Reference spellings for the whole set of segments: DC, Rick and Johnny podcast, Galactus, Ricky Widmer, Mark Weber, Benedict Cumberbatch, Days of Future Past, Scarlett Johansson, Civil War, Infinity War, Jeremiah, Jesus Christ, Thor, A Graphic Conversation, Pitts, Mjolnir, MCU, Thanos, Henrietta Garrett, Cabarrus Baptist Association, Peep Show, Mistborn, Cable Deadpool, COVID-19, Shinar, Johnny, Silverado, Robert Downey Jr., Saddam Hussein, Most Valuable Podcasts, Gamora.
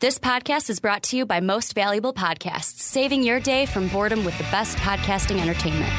This podcast is brought to you by Most Valuable Podcasts, saving your day from boredom with the best podcasting entertainment.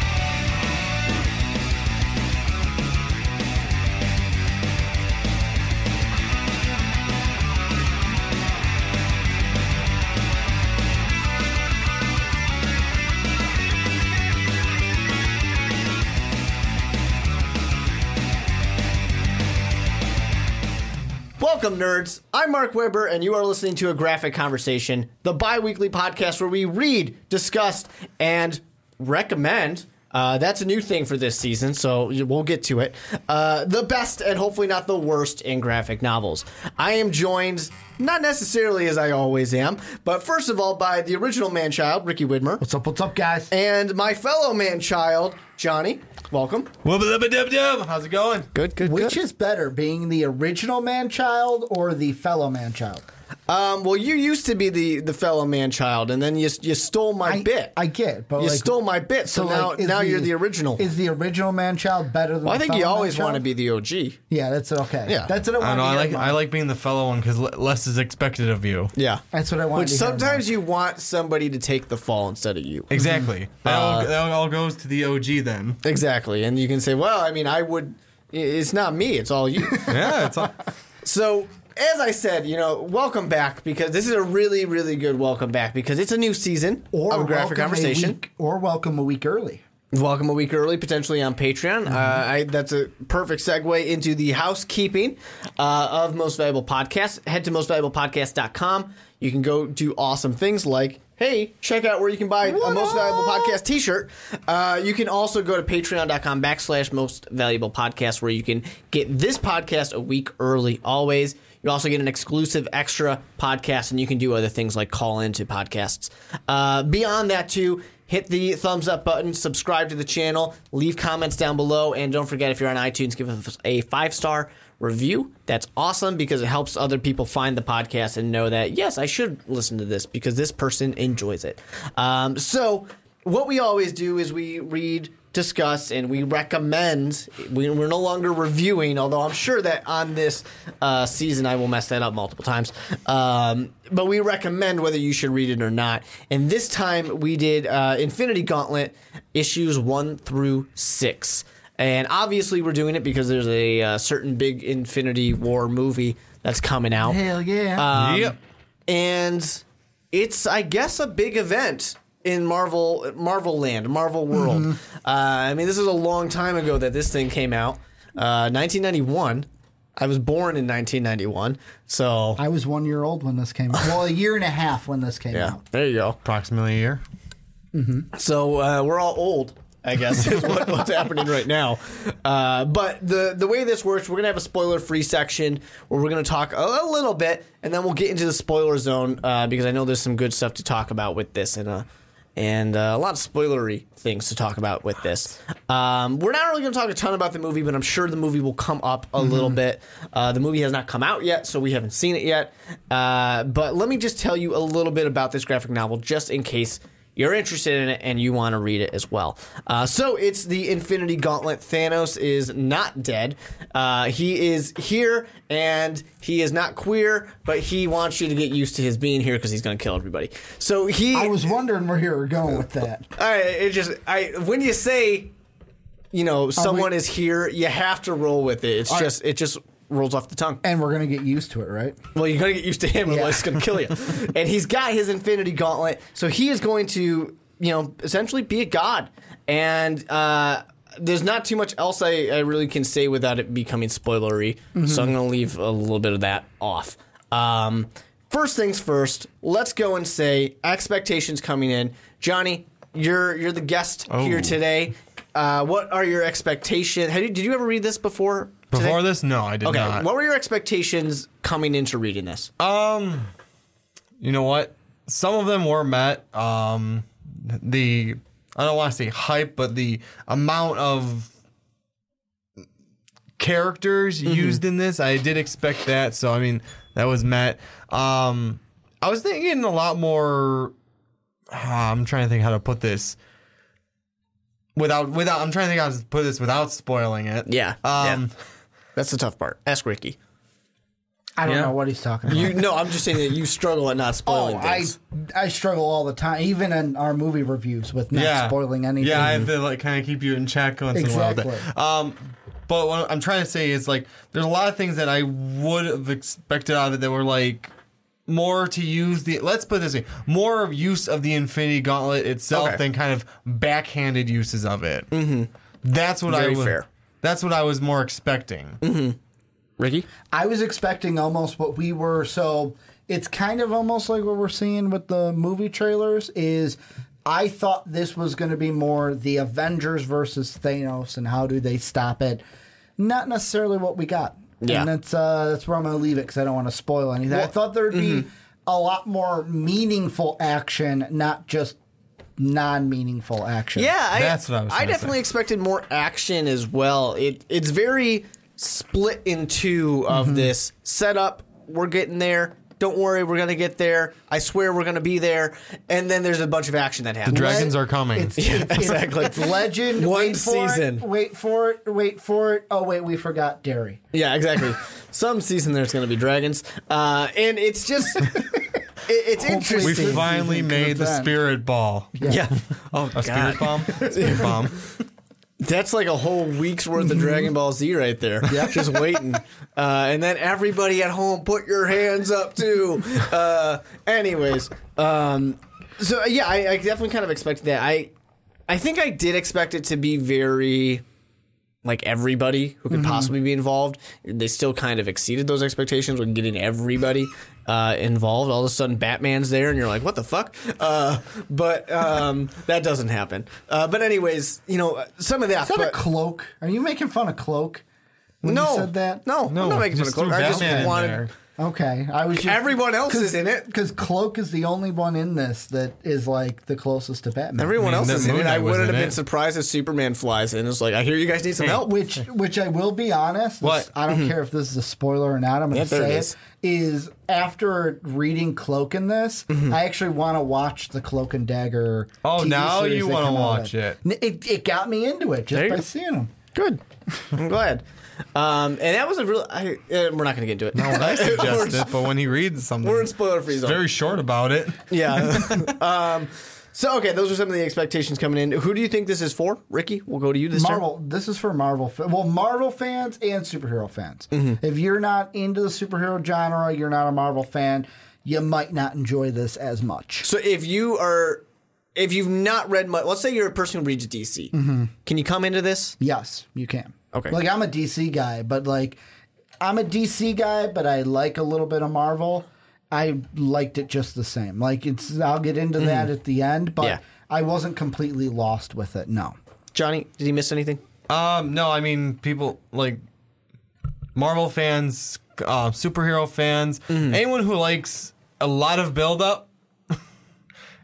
Welcome, nerds. I'm Mark Weber, and you are listening to A Graphic Conversation, the bi-weekly podcast where we read, discuss, and recommend. That's a new thing for this season, so we'll get to it. The best and hopefully not the worst in graphic novels. I am joined, not necessarily as I always am, but first of all by the original man-child, Ricky Widmer. What's up, guys? And my fellow man-child, Johnny. Welcome. How's it going? Good. Which is better, being the original man-child or the fellow man-child? Well, you used to be the fellow man-child, and then you stole my bit. I get, but you stole my bit, so now you're the original. Is the original man-child better than? Well, I think you always want to be the OG. Yeah, that's okay. Yeah, that's what I want. I like being the fellow one because less is expected of you. Yeah, that's what I want. Which sometimes you want somebody to take the fall instead of you. Exactly. That all goes to the OG then. Exactly, and you can say, well, I mean, I would. It's not me. It's all you. Yeah, it's all. So. As I said, welcome back, because this is a really, really good welcome back, because it's a new season of A Graphic Conversation. Welcome a week early. Welcome a week early, potentially on Patreon. Mm-hmm. That's a perfect segue into the housekeeping of Most Valuable Podcasts. Head to mostvaluablepodcast.com. You can go do awesome things like... Hey, check out where you can buy a Most Valuable Podcast t-shirt. You can also go to patreon.com/Most Valuable Podcast, where you can get this podcast a week early always. You also get an exclusive extra podcast, and you can do other things like call into podcasts. Beyond that, too, hit the thumbs up button, subscribe to the channel, leave comments down below, and don't forget, if you're on iTunes, give us a 5-star review. That's awesome because it helps other people find the podcast and know that, yes, I should listen to this because this person enjoys it. So what we always do is we read, discuss, and we recommend. We're no longer reviewing, although I'm sure that on this season I will mess that up multiple times. But we recommend whether you should read it or not. And this time we did Infinity Gauntlet issues 1 through 6. And obviously we're doing it because there's a certain big Infinity War movie that's coming out. Hell yeah. Yep. And it's, I guess, a big event in Marvel world. Mm-hmm. I mean, this is a long time ago that this thing came out. 1991. I was born in 1991, so... I was 1 year old when this came out. Well, a year and a half when this came out. There you go. Approximately a year. Mm-hmm. So we're all old, I guess, is what's happening right now. But the way this works, we're going to have a spoiler-free section where we're going to talk a little bit, and then we'll get into the spoiler zone because I know there's some good stuff to talk about with this and a lot of spoilery things to talk about with this. We're not really going to talk a ton about the movie, but I'm sure the movie will come up a little bit. The movie has not come out yet, so we haven't seen it yet. But let me just tell you a little bit about this graphic novel just in case you're interested in it, and you want to read it as well. So it's the Infinity Gauntlet. Thanos is not dead. He is here, and he is not queer, but he wants you to get used to his being here because he's going to kill everybody. So he... I was wondering where you were going with that. When you say, someone is here, you have to roll with it. It's just... Right. It just rolls off the tongue. And we're going to get used to it, right? Well, you're going to get used to him, otherwise it's going to kill you. And he's got his Infinity Gauntlet, so he is going to, essentially be a god. And there's not too much else I really can say without it becoming spoilery, so I'm going to leave a little bit of that off. First things first, let's go and say expectations coming in. Johnny, you're the guest here today. What are your expectations? Did you ever read this before? Before this? No, I did not. Okay, what were your expectations coming into reading this? You know what? Some of them were met. I don't want to say hype, but the amount of characters used in this, I did expect that. So, I mean, that was met. I was thinking a lot more... I'm trying to think how to put this. I'm trying to think how to put this without spoiling it. Yeah. That's the tough part. Ask Ricky. I don't know what he's talking about. No, I'm just saying that you struggle at not spoiling things. I struggle all the time, even in our movie reviews, with not spoiling anything. Yeah, I have to like kind of keep you in check once in a while. But what I'm trying to say is, like, there's a lot of things that I would have expected out of it that were, like, more to use the... Let's put it this way. More use of the Infinity Gauntlet itself than kind of backhanded uses of it. Mm-hmm. That's what I was... fair. That's what I was more expecting. Mm-hmm. Ricky? I was expecting almost what we were... So it's kind of almost like what we're seeing with the movie trailers is... I thought this was going to be more the Avengers versus Thanos and how do they stop it. Not necessarily what we got. Yeah. And that's where I'm going to leave it because I don't want to spoil anything. Well, I thought there would be a lot more meaningful action, not just non-meaningful action. Yeah, that's what I was I definitely expected more action as well. It's very split in two of this setup. We're getting there. Don't worry, we're going to get there. I swear we're going to be there. And then there's a bunch of action that happens. The dragons are coming. Exactly. It's Legend. One season. Wait for it. Oh, wait, we forgot Derry. Yeah, exactly. Some season there's going to be dragons. And it's just... It's interesting. We finally made the spirit ball. Yeah. Oh, a spirit bomb? Spirit bomb. That's like a whole week's worth of Dragon Ball Z right there. Yeah. Just waiting. And then everybody at home, put your hands up too. Anyways. So, yeah, I definitely kind of expected that. I think I did expect it to be very, like, everybody who could possibly be involved. They still kind of exceeded those expectations when getting everybody involved. All of a sudden, Batman's there, and you're like, what the fuck? But that doesn't happen. But anyways, you know, some of that. Is that a cloak? Are you making fun of Cloak? No. You said that? No, I'm not making fun of Cloak. I just wanted... Okay. Everyone else is in it. Because Cloak is the only one in this that is, like, the closest to Batman. Everyone else is in it. I wouldn't have been surprised if Superman flies in. It's like, I hear you guys need some help. Which I will be honest. This, I don't care if this is a spoiler or not. I'm going to say it. Is after reading Cloak in this, I actually want to watch the Cloak and Dagger TV series. Now you want to watch it. It got me into it just by seeing them. Good. I'm glad. And that was a real... we're not going to get into it. No, I suggest it, but when he reads something... We're in spoiler-free zone. Very short about it. Yeah. So, okay, those are some of the expectations coming in. Who do you think this is for? Ricky, we'll go to you this time. Marvel. This is for Marvel. Well, Marvel fans and superhero fans. Mm-hmm. If you're not into the superhero genre, you're not a Marvel fan, you might not enjoy this as much. So if you are... If you've not read much... Let's say you're a person who reads DC. Mm-hmm. Can you come into this? Yes, you can. Okay. Like, I'm a DC guy, but, like, I like a little bit of Marvel. I liked it just the same. Like, I'll get into that at the end, but I wasn't completely lost with it, no. Johnny, did he miss anything? No, I mean, people, like, Marvel fans, superhero fans, anyone who likes a lot of build-up,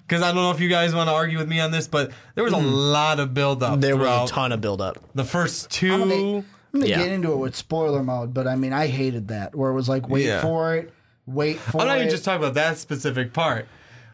because I don't know if you guys want to argue with me on this, but there was a lot of build-up. There was a ton of build-up. The first two... I'm going to get into it with spoiler mode, but I mean, I hated that, where it was like, wait for it. I'm not even just talking about that specific part.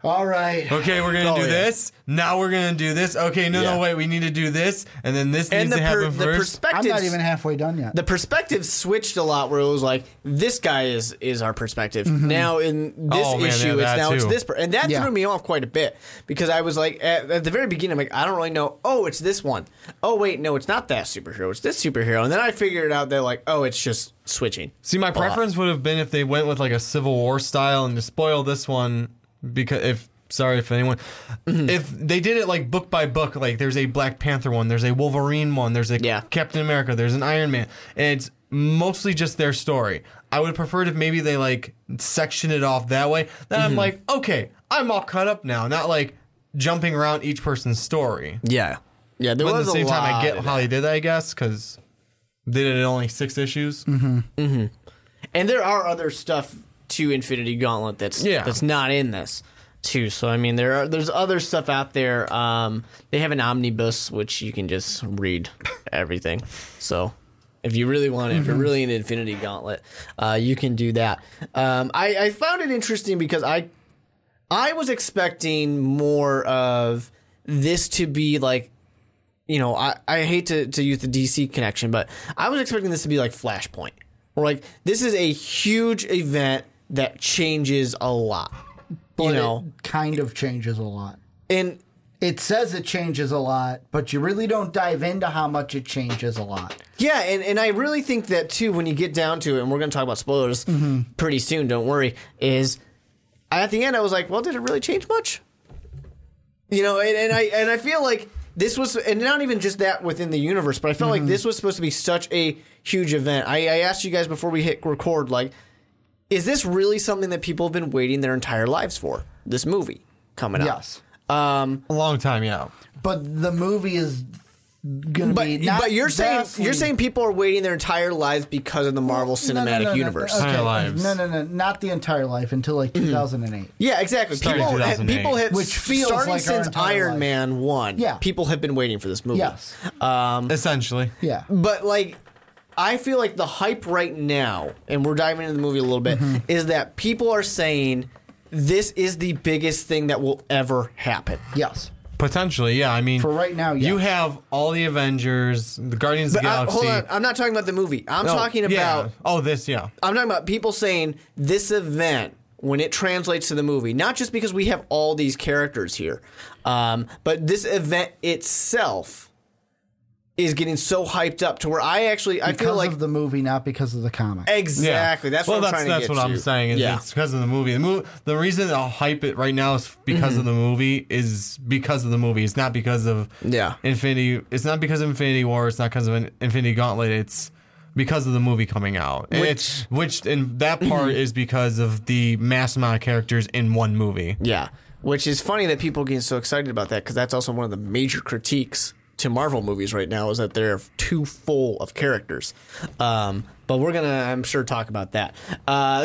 All right. Okay, we're going to do this. Now we're going to do this. Okay, no, wait, we need to do this. And then this needs to happen first. I'm not even halfway done yet. The perspective switched a lot where it was like, this guy is our perspective. Mm-hmm. Now in this issue, it's this person. And that threw me off quite a bit because I was like, at the very beginning, I'm like, I don't really know. Oh, it's this one. Oh, wait, no, it's not that superhero. It's this superhero. And then I figured out that like, oh, it's just switching. See, my preference would have been if they went with like a Civil War style and to spoil this one. Because if they did it like book by book, like there's a Black Panther one, there's a Wolverine one, there's a Captain America, there's an Iron Man, and it's mostly just their story. I would prefer it if maybe they like section it off that way. Then I'm like, okay, I'm all caught up now, not like jumping around each person's story. Yeah, yeah. There but was at the same a lot time, I get how they did that, I guess, because they did it in only 6 issues. Mm-hmm. Mm-hmm. And there are other stuff. To Infinity Gauntlet that's not in this too. So I mean there's other stuff out there. They have an omnibus which you can just read everything. So if you really want it, if you're really in Infinity Gauntlet, you can do that. I found it interesting because I was expecting more of this to be like, you know, I hate to use the DC connection, but I was expecting this to be like Flashpoint. We're like, this is a huge event that changes a lot. But you know, it kind of changes a lot. And it says it changes a lot, but you really don't dive into how much it changes a lot. Yeah, and I really think that, too, when you get down to it, and we're going to talk about spoilers pretty soon, don't worry, is at the end I was like, well, did it really change much? You know, and I feel like this was, and not even just that within the universe, but I felt like this was supposed to be such a huge event. I asked you guys before we hit record, like, is this really something that people have been waiting their entire lives for, this movie coming out? Yes. A long time, yeah. But the movie is going to be not. But you're saying people are waiting their entire lives because of the Marvel Cinematic Universe. Entire lives. No, not the entire life until like 2008. Yeah, exactly. People have, which feels starting like since Iron Man 1. Yeah, people have been waiting for this movie. Yes, essentially. Yeah, but like, I feel like the hype right now, and we're diving into the movie a little bit, is that people are saying, this is the biggest thing that will ever happen. Yes. Potentially, yeah. I mean, for right now, yeah. You have all the Avengers, the Guardians of the Galaxy. Hold on. I'm not talking about the movie. I'm talking about people saying this event, when it translates to the movie, not just because we have all these characters here, but this event itself is getting so hyped up to where I feel like because of the movie, not because of the comic. Exactly. Yeah. That's what I'm saying. It's because of the movie. The reason I'll hype it right now is because of the movie. It's not because of Infinity. It's not because of Infinity War. It's not because of Infinity Gauntlet. It's because of the movie coming out. Which is because of the mass amount of characters in one movie. Yeah. Which is funny that people get so excited about that, because that's also one of the major critiques to Marvel movies right now, is that they're too full of characters. But we're going to, I'm sure, talk about that.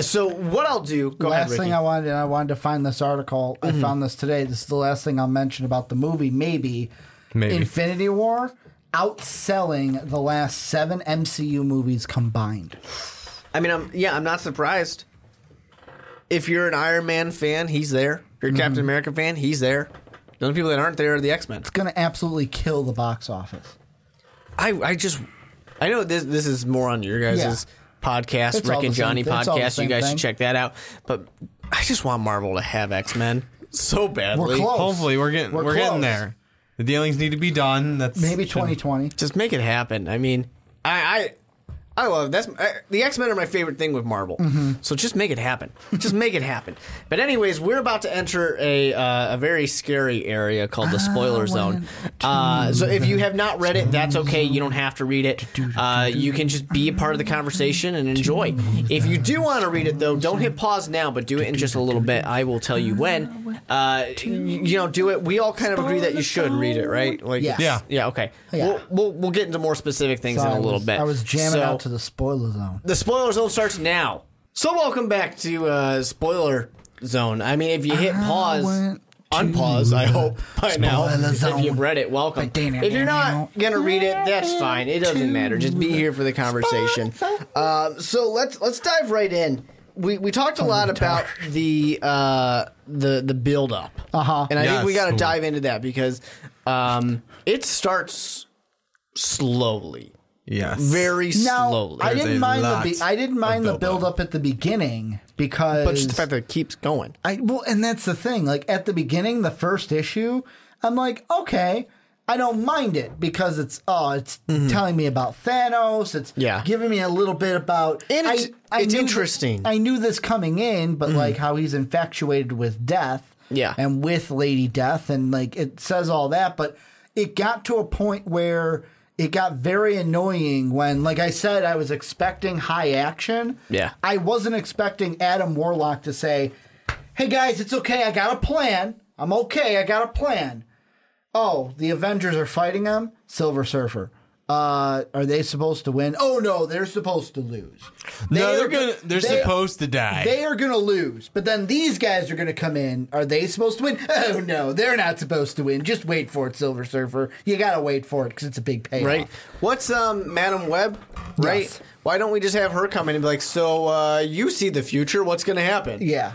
So what I'll do, go ahead, Ricky. I wanted to find this article. I found this today. This is the last thing I'll mention about the movie. Maybe. Infinity War outselling the last 7 MCU movies combined. I mean, I'm not surprised. If you're an Iron Man fan, he's there. If you're a Captain America fan, he's there. The only people that aren't there are the X-Men. It's going to absolutely kill the box office. I know this is more on your guys' podcast, it's Rick and Johnny podcast. You guys should check that out. But I just want Marvel to have X-Men so badly. We're close. Hopefully, we're getting there. The dealings need to be done. That's maybe 2020. Just make it happen. I mean, I love it. The X-Men are my favorite thing with Marvel. So just make it happen. But anyways, we're about to enter a very scary area called the spoiler zone. So if you have not read it, that's okay. You don't have to read it. You can just be a part of the conversation and enjoy. If you do want to read it, though, don't hit pause now, but do it in just a little bit. I will tell you when. Do it. We all kind of agree that you should read it, right? Like, yeah. Yeah, okay. Yeah. We'll get into more specific things in a little bit. I was jamming out to the spoiler zone. The spoiler zone starts now. So welcome back to spoiler zone. I mean, if you hit pause, unpause, I hope, by now. If you've read it, welcome. If you're not going to read it, that's fine. It doesn't matter. Just be here for the conversation. So let's dive right in. We talked a lot about the build up. And I think we got to dive into that because it starts slowly. Yes. Very slowly. Now, I didn't mind the build-up at the beginning because... But just the fact that it keeps going. And that's the thing. Like, at the beginning, the first issue, I'm like, okay, I don't mind it because it's telling me about Thanos. It's giving me a little bit about... And it's interesting. I knew this coming in, but, like, how he's infatuated with death and with Lady Death, and, like, it says all that, but it got to a point where... It got very annoying when, like I said, I was expecting high action. Yeah. I wasn't expecting Adam Warlock to say, hey, guys, it's okay. I got a plan. I'm okay. I got a plan. Oh, the Avengers are fighting them? Silver Surfer. Are they supposed to win? Oh, no, they're supposed to lose. They're supposed to die. They are going to lose. But then these guys are going to come in. Are they supposed to win? Oh, no, they're not supposed to win. Just wait for it, Silver Surfer. You got to wait for it because it's a big payoff. Right. What's Madam Web? Right. Yes. Why don't we just have her come in and be like, so you see the future. What's going to happen? Yeah.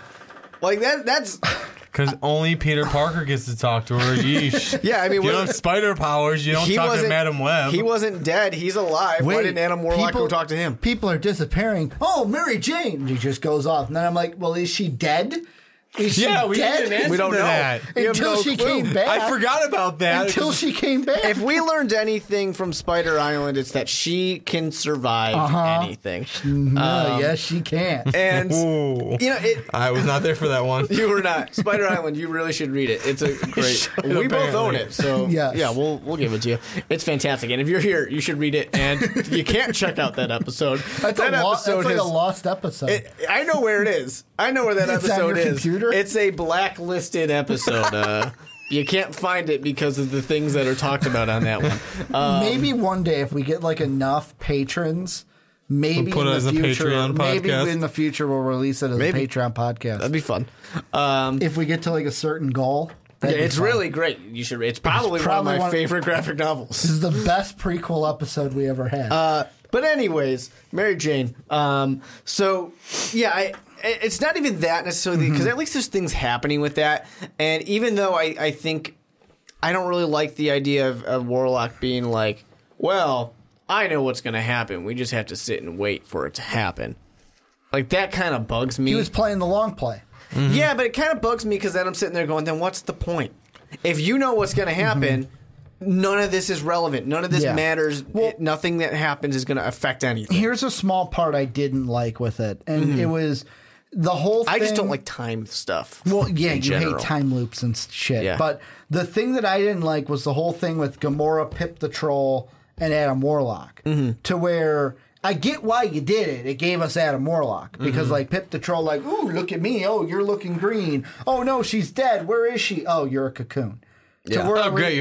Like, that's... Because only Peter Parker gets to talk to her. Yeesh. Yeah, I mean, you don't have spider powers. You don't talk to Madam Web. He wasn't dead. He's alive. Wait, why didn't Adam Warlock go talk to him? People are disappearing. Oh, Mary Jane. He just goes off. And then I'm like, well, is she dead? Is yeah, we didn't answer that. Until she came back. I forgot about that. Until she came back. If we learned anything from Spider Island, it's that she can survive anything. No, yes, she can. And you know, I was not there for that one. You were not. Spider Island. You really should read it. It's a great. We both own it, so yeah, we'll give it to you. It's fantastic, and if you're here, you should read it. And you can't check out that episode. That's like a lost episode. I know where it is. I know where that episode is. It's a blacklisted episode. You can't find it because of the things that are talked about on that one. Maybe one day if we get like enough patrons, maybe in the future we'll release it as a Patreon podcast. That'd be fun. If we get to like a certain goal. Yeah, it's really great. You should. It's probably one of my favorite graphic novels. This is the best prequel episode we ever had. But anyways, Mary Jane. It's not even that necessarily, because at least there's things happening with that. And even though I think I don't really like the idea of Warlock being like, well, I know what's going to happen. We just have to sit and wait for it to happen. Like, that kind of bugs me. He was playing the long play. Mm-hmm. Yeah, but it kind of bugs me because then I'm sitting there going, then what's the point? If you know what's going to happen... Mm-hmm. None of this is relevant. None of this matters. Well, nothing that happens is going to affect anything. Here's a small part I didn't like with it. And it was the whole thing. I just don't like time stuff. Well, yeah, you hate time loops and shit. Yeah. But the thing that I didn't like was the whole thing with Gamora, Pip the Troll, and Adam Warlock. Mm-hmm. To where I get why you did it. It gave us Adam Warlock. Because, like, Pip the Troll, like, ooh, look at me. Oh, you're looking green. Oh, no, she's dead. Where is she? Oh, you're a cocoon. Yeah. When we got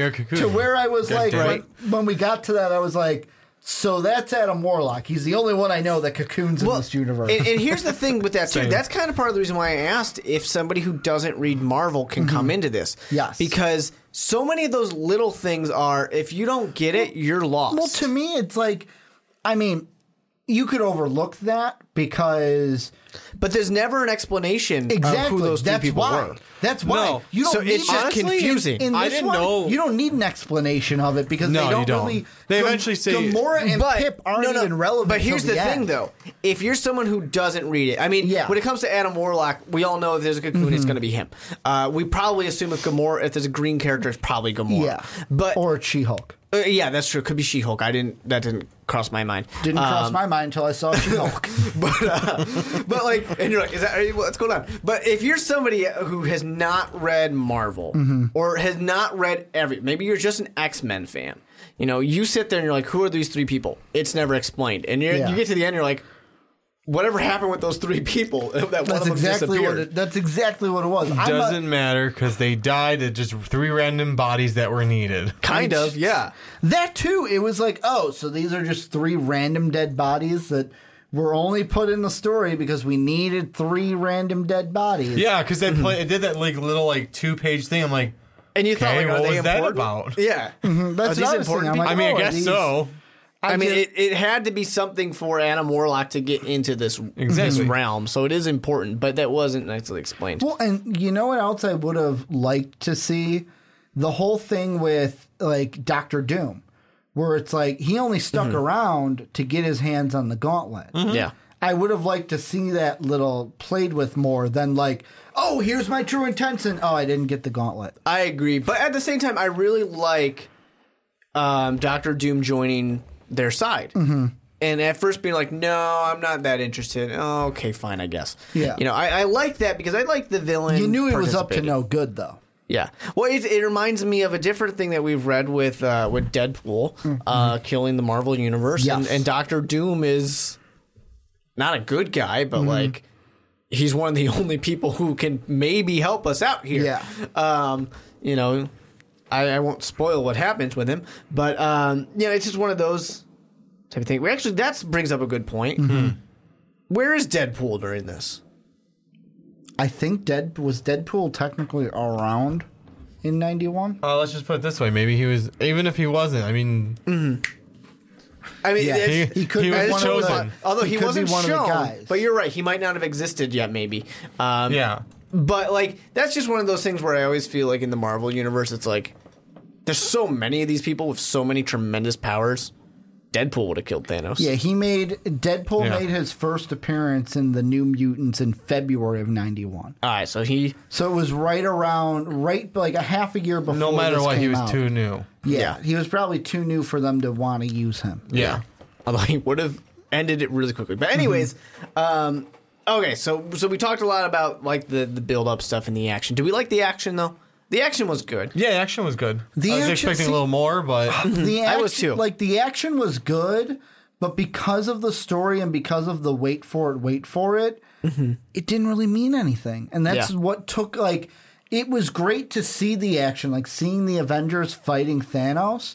to that, I was like, so that's Adam Warlock. He's the only one I know that cocoons in this universe. And here's the thing with that, too. That's kind of part of the reason why I asked if somebody who doesn't read Marvel can come into this. Yes. Because so many of those little things are, if you don't get it, you're lost. Well, to me, it's like, I mean... You could overlook that because... But there's never an explanation of who those two people were. That's why. No. You don't need, it's just confusing. In I didn't know. You don't need an explanation of it because they don't really... They eventually say... Gamora and Pip aren't even relevant. But here's the thing, though. If you're someone who doesn't read it... I mean, when it comes to Adam Warlock, we all know if there's a cocoon, it's going to be him. We probably assume if there's a green character, it's probably Gamora. Yeah. Or She-Hulk. Yeah, that's true. Could be She-Hulk. That didn't cross my mind. Didn't cross my mind until I saw She-Hulk. But like, and you're like, what's going on? But if you're somebody who has not read Marvel or has not read maybe you're just an X-Men fan. You know, you sit there and you're like, who are these three people? It's never explained. And you get to the end, you're like, whatever happened with those three people? That's exactly what it was. It doesn't matter because they died at just three random bodies that were needed. Kind of, yeah. That too. It was like, oh, so these are just three random dead bodies that were only put in the story because we needed three random dead bodies. Yeah, because they it did that like little like 2-page thing. I'm like, and you thought, like, what was that about? Yeah, that's what I was important. Like, I mean, I guess so. I mean, it had to be something for Adam Warlock to get into this realm, so it is important, but that wasn't nicely explained. Well, and you know what else I would have liked to see? The whole thing with, like, Dr. Doom, where it's like he only stuck around to get his hands on the gauntlet. Mm-hmm. Yeah. I would have liked to see that little played with more than like, oh, here's my true intention. Oh, I didn't get the gauntlet. I agree, but at the same time, I really like Dr. Doom joining... their side. Mm-hmm. And at first being like, no, I'm not that interested. Oh, okay, fine, I guess. Yeah. You know, I like that because I like the villain. You knew it was up to no good, though. Yeah. Well, it reminds me of a different thing that we've read with Deadpool killing the Marvel Universe. Yes. And Dr. Doom is not a good guy, but like he's one of the only people who can maybe help us out here. Yeah. You know... I won't spoil what happens with him, but it's just one of those type of things. We actually, that brings up a good point. Mm-hmm. Where is Deadpool during this? I think was Deadpool technically around in 91? Let's just put it this way: maybe he was, even if he wasn't. I mean, he could be one chosen, although he wasn't shown. But you're right; he might not have existed yet. Maybe. But, like, that's just one of those things where I always feel like in the Marvel universe, it's like, there's so many of these people with so many tremendous powers. Deadpool would have killed Thanos. Yeah, he made... Deadpool made his first appearance in the New Mutants in February of 91. All right, so he... So it was right around... Right, like, a half a year before this came out. No matter what, he was too new. Yeah, he was probably too new for them to want to use him. Yeah. Although he would have ended it really quickly. But anyways, okay, so we talked a lot about, like, the build-up stuff and the action. Do we like the action, though? The action was good. Yeah, the action was good. I was expecting a little more, but... I was too. Like, the action was good, but because of the story and because of the wait for it, it didn't really mean anything. And that's what took, like... It was great to see the action, like seeing the Avengers fighting Thanos,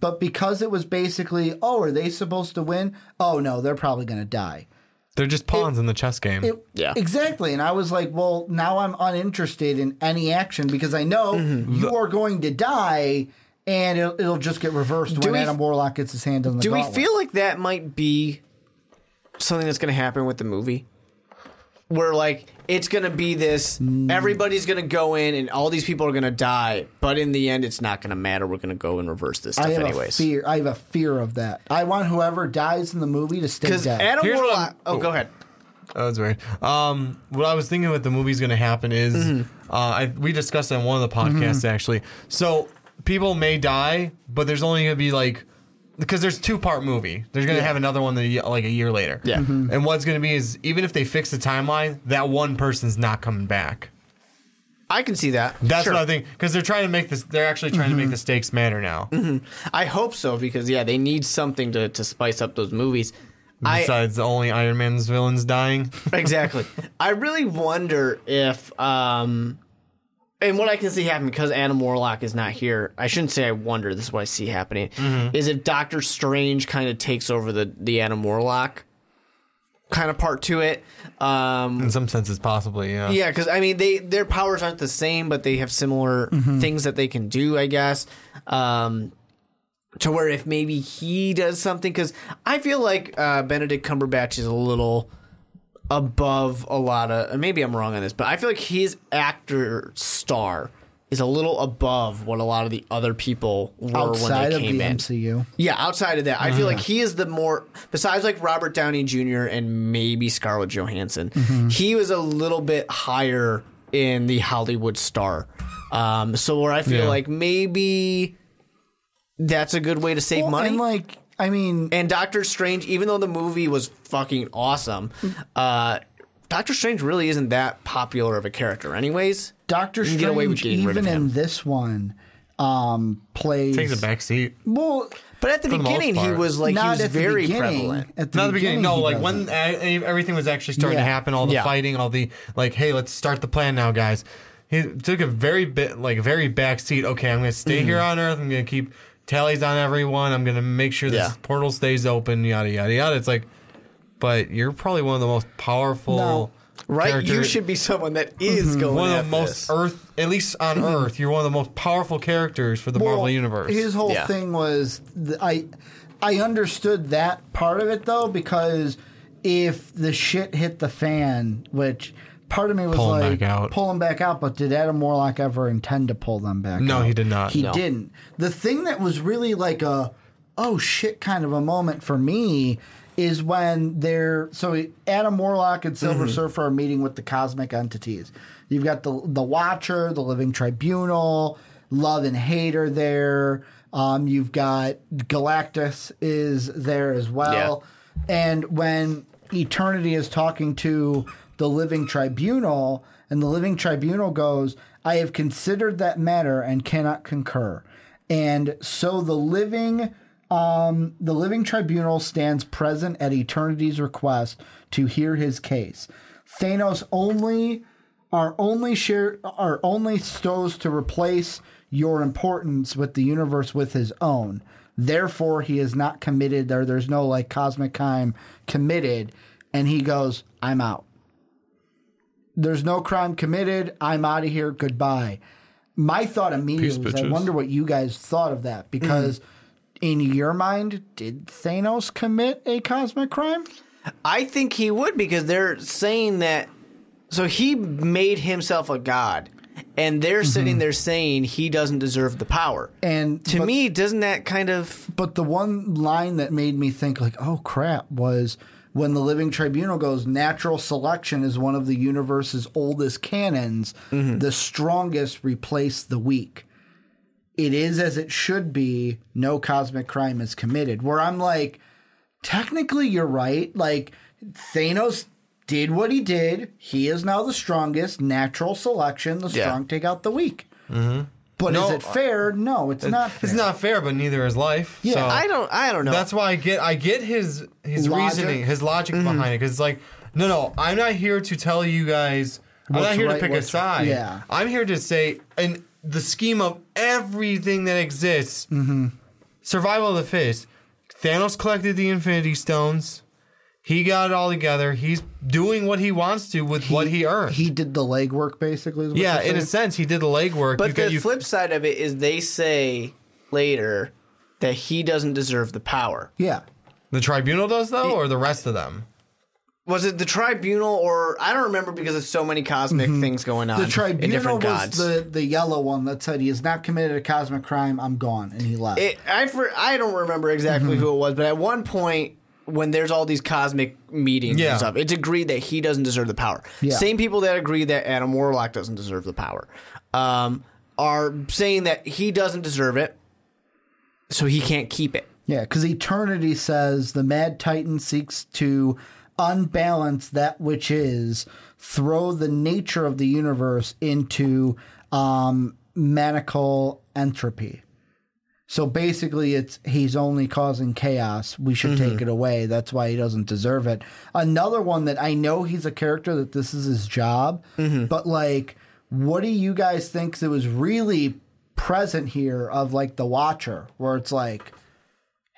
but because it was basically, oh, are they supposed to win? Oh, no, they're probably going to die. They're just pawns in the chess game. Exactly. And I was like, well, now I'm uninterested in any action because I know you are going to die and it'll just get reversed when Adam Warlock gets his hand on the gauntlet. Do we feel like that might be something that's going to happen with the movie? Where, like, it's going to be this, everybody's going to go in and all these people are going to die, but in the end, it's not going to matter. We're going to go and reverse this stuff anyways. I have a fear of that. I want whoever dies in the movie to stay dead. Adam Warlock... Oh, go ahead. That was weird. What I was thinking what the movie's going to happen is, we discussed on one of the podcasts, actually. So, people may die, but there's only going to be, like... Because there's two-part movie. They're going to have another one like a year later. Yeah. And what's going to be is even if they fix the timeline, that one person's not coming back. I can see that. That's what I think. Because they're trying to make this. They're actually trying to make the stakes matter now. I hope so because, yeah, they need something to spice up those movies. Besides only Iron Man's villains dying. Exactly. I really wonder if... And what I can see happen because Adam Warlock is not here, I shouldn't say I wonder, this is what I see happening, is if Doctor Strange kind of takes over the Adam Warlock kind of part to it. In some senses, possibly, yeah. Yeah, because, I mean, their powers aren't the same, but they have similar things that they can do, I guess, to where if maybe he does something, because I feel like Benedict Cumberbatch is a little... above a lot of... Maybe I'm wrong on this, but I feel like his actor star is a little above what a lot of the other people were outside when they came in. Outside of the MCU. Yeah, outside of that. I feel like he is the more... Besides, like, Robert Downey Jr. and maybe Scarlett Johansson, he was a little bit higher in the Hollywood star. So where I feel like maybe that's a good way to save money. And, like... I mean... And Doctor Strange, even though the movie was fucking awesome, Doctor Strange really isn't that popular of a character anyways. Doctor Strange, even in this one, plays... Takes a backseat. Well... But at the beginning, he was like, he was very prevalent. Not at the beginning, no, like when everything was actually starting to happen, all the fighting, all the, like, hey, let's start the plan now, guys. He took a very backseat. Okay, I'm going to stay here on Earth. I'm going to keep... tallies on everyone. I'm going to make sure this portal stays open, yada, yada, yada. It's like, but you're probably one of the most powerful right? You should be someone that is going one of the most Earth, at least on Earth, you're one of the most powerful characters for the Marvel Universe. His whole thing was, I understood that part of it, though, because if the shit hit the fan, which... Part of me was pull them back out, but did Adam Warlock ever intend to pull them back out? No, he did not. He didn't. The thing that was really like a, oh shit kind of a moment for me is when so Adam Warlock and Silver Surfer are meeting with the cosmic entities. You've got the Watcher, the Living Tribunal, Love and Hate are there. You've got Galactus is there as well. Yeah. And when Eternity is talking to... the Living Tribunal, and the Living Tribunal goes, I have considered that matter and cannot concur. And so the Living Tribunal stands present at Eternity's request to hear his case. Thanos only stows to replace your importance with the universe with his own. Therefore, he is not committed. There's no like cosmic crime committed. And he goes, I'm out. There's no crime committed. I'm out of here. Goodbye. My thought immediately was, I wonder what you guys thought of that. Because in your mind, did Thanos commit a cosmic crime? I think he would because they're saying that So he made himself a god, and they're sitting there saying he doesn't deserve the power. And to me, doesn't that kind of... But the one line that made me think like, oh, crap, was when the Living Tribunal goes, natural selection is one of the universe's oldest canons. Mm-hmm. The strongest replace the weak. It is as it should be. No cosmic crime is committed. Where I'm like, technically, you're right. Like, Thanos did what he did. He is now the strongest. Natural selection. The strong take out the weak. Mm-hmm. But no, is it fair? No, it's not fair. It's not fair, but neither is life. Yeah, so I don't know. That's why I get his logic. Reasoning, his logic behind it. Because it's like, no, I'm not here to tell you guys. I'm not here to pick a side. Yeah. I'm here to say, in the scheme of everything that exists, survival of the fittest. Thanos collected the Infinity Stones. He got it all together. He's doing what he wants to with what he earned. He did the legwork, basically. Is what you're saying? In a sense, he did the legwork. But the flip side of it is they say later that he doesn't deserve the power. Yeah. The tribunal does, though, or the rest of them? Was it the tribunal, or I don't remember because of so many cosmic things going on. The tribunal in different gods. Was the yellow one that said he has not committed a cosmic crime. I'm gone, and he left. I don't remember exactly who it was, but at one point, when there's all these cosmic meetings and stuff, it's agreed that he doesn't deserve the power. Yeah. Same people that agree that Adam Warlock doesn't deserve the power are saying that he doesn't deserve it, so he can't keep it. Yeah, because Eternity says the Mad Titan seeks to unbalance that which is, throw the nature of the universe into maniacal entropy. So basically, it's he's only causing chaos. We should take it away. That's why he doesn't deserve it. Another one that I know he's a character that this is his job, but like, what do you guys think that was really present here of like the Watcher, where it's like,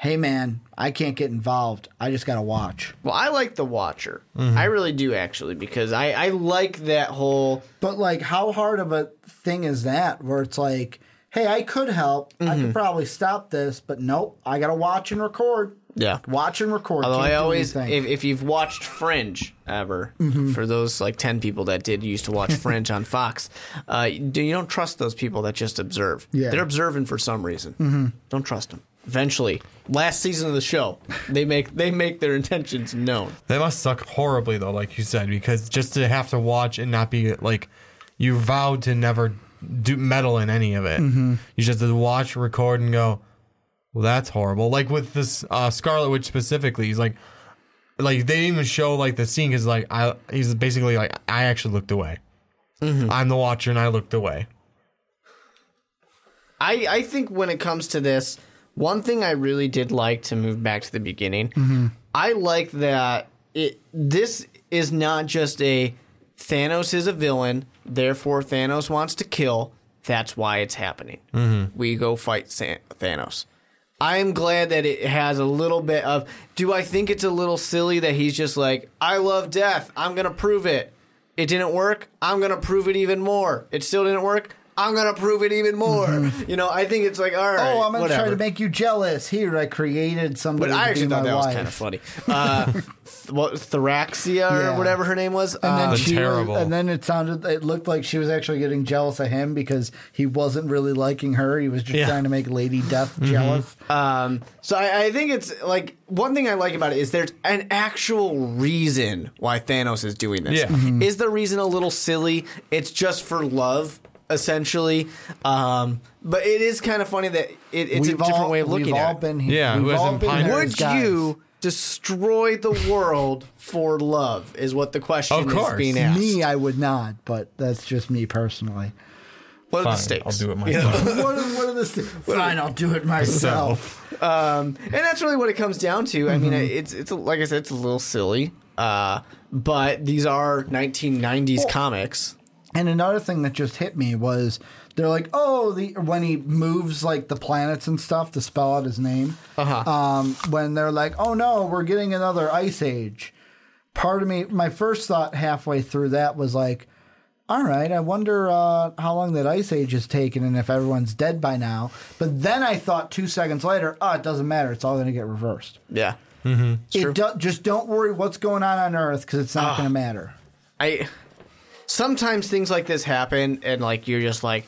hey man, I can't get involved. I just gotta watch. Well, I like the Watcher. Mm-hmm. I really do actually, because I like that whole. But like, how hard of a thing is that? Where it's like, hey, I could help. I could probably stop this, but nope. I got to watch and record. Yeah. Watch and record. Although I always, if you've watched Fringe ever, for those like 10 people that used to watch Fringe on Fox, you don't trust those people that just observe. Yeah. They're observing for some reason. Don't trust them. Eventually, last season of the show, they make their intentions known. They must suck horribly, though, like you said, because just to have to watch and not be like, you vowed to never do meddle in any of it. You just have to watch, record, and go, well, that's horrible. Like with this Scarlet Witch specifically, he's like they didn't even show like the scene because like he's basically like, I actually looked away. I'm the Watcher and I looked away. I think when it comes to this, one thing I really did like, to move back to the beginning, I like that this is not just a Thanos is a villain, therefore Thanos wants to kill. That's why it's happening. We go fight Thanos. I am glad that it has a little bit of, do I think it's a little silly that he's just like, I love death. I'm going to prove it. It didn't work. I'm going to prove it even more. It still didn't work. I'm going to prove it even more. You know, I think it's like, all right, I'm going to try to make you jealous. Here, I created somebody. But I actually thought that was kind of funny. Thraxia or whatever her name was. And then terrible. And then it looked like she was actually getting jealous of him because he wasn't really liking her. He was just trying to make Lady Death jealous. So I think it's like, one thing I like about it is there's an actual reason why Thanos is doing this. Yeah. Is the reason a little silly? It's just for love. Essentially, but it is kind of funny that it's a different way of looking at it. We've all been here. Yeah, who hasn't pined? Would you destroy the world for love? Is what the question is being asked. Me, I would not, but that's just me personally. What are the stakes? I'll do it myself. What are the stakes? Fine, I'll do it myself. And that's really what it comes down to. I mean, it's like I said, it's a little silly, but these are 1990s comics. And another thing that just hit me was they're like, when he moves like the planets and stuff to spell out his name, when they're like, oh no, we're getting another ice age. Part of me, my first thought halfway through that was like, all right, I wonder how long that ice age has taken and if everyone's dead by now. But then I thought 2 seconds later, it doesn't matter. It's all going to get reversed. Yeah. Just don't worry what's going on Earth because it's not going to matter. sometimes things like this happen and like you're just like